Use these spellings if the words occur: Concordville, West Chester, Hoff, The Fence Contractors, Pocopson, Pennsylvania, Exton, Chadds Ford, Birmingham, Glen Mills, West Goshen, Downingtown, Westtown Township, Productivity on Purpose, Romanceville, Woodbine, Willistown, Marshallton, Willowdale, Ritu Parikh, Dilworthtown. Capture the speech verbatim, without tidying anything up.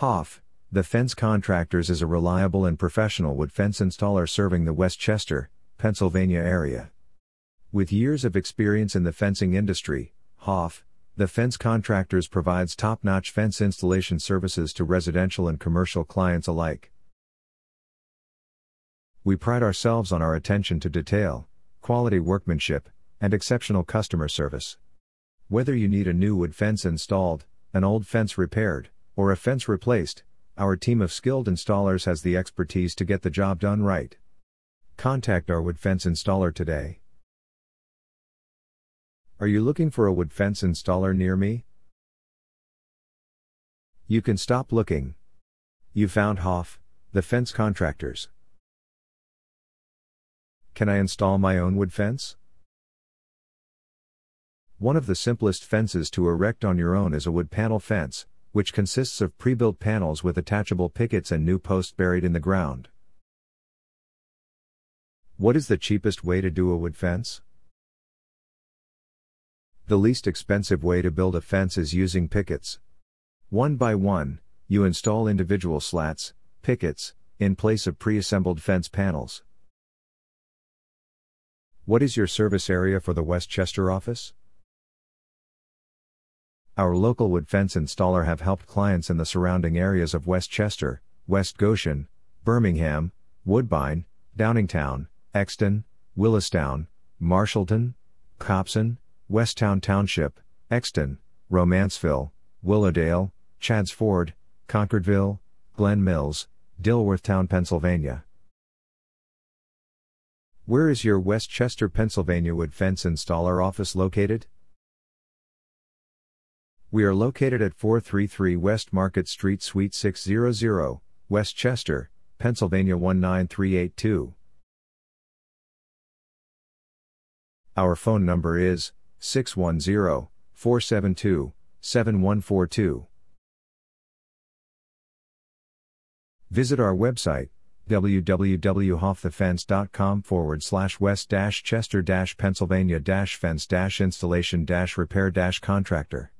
Hoff, The Fence Contractors is a reliable and professional wood fence installer serving the West Chester, Pennsylvania area. With years of experience in the fencing industry, Hoff, The Fence Contractors provides top-notch fence installation services to residential and commercial clients alike. We pride ourselves on our attention to detail, quality workmanship, and exceptional customer service. Whether you need a new wood fence installed, an old fence repaired, or a fence replaced, our team of skilled installers has the expertise to get the job done right. Contact our wood fence installer today. Are you looking for a wood fence installer near me? You can stop looking. You found Hoff, The Fence Contractors. Can I install my own wood fence? One of the simplest fences to erect on your own is a wood panel fence, which consists of pre-built panels with attachable pickets and new posts buried in the ground. What is the cheapest way to do a wood fence? The least expensive way to build a fence is using pickets. One by one, you install individual slats, pickets, in place of pre-assembled fence panels. What is your service area for the West Chester office? Our local wood fence installer have helped clients in the surrounding areas of West Chester, West Goshen, Birmingham, Woodbine, Downingtown, Exton, Willistown, Marshallton, Pocopson, Westtown Township, Exton, Romanceville, Willowdale, Chadds Ford, Concordville, Glen Mills, Dilworthtown, Pennsylvania. Where is your West Chester, Pennsylvania wood fence installer office located? We are located at four thirty-three West Market Street Suite six hundred, West Chester, Pennsylvania one nine three eight two. Our phone number is six one zero, four seven two, seven one four two. Visit our website, www.hoffthefence.com forward slash west dash chester dash pennsylvania dash fence dash installation dash repair dash contractor.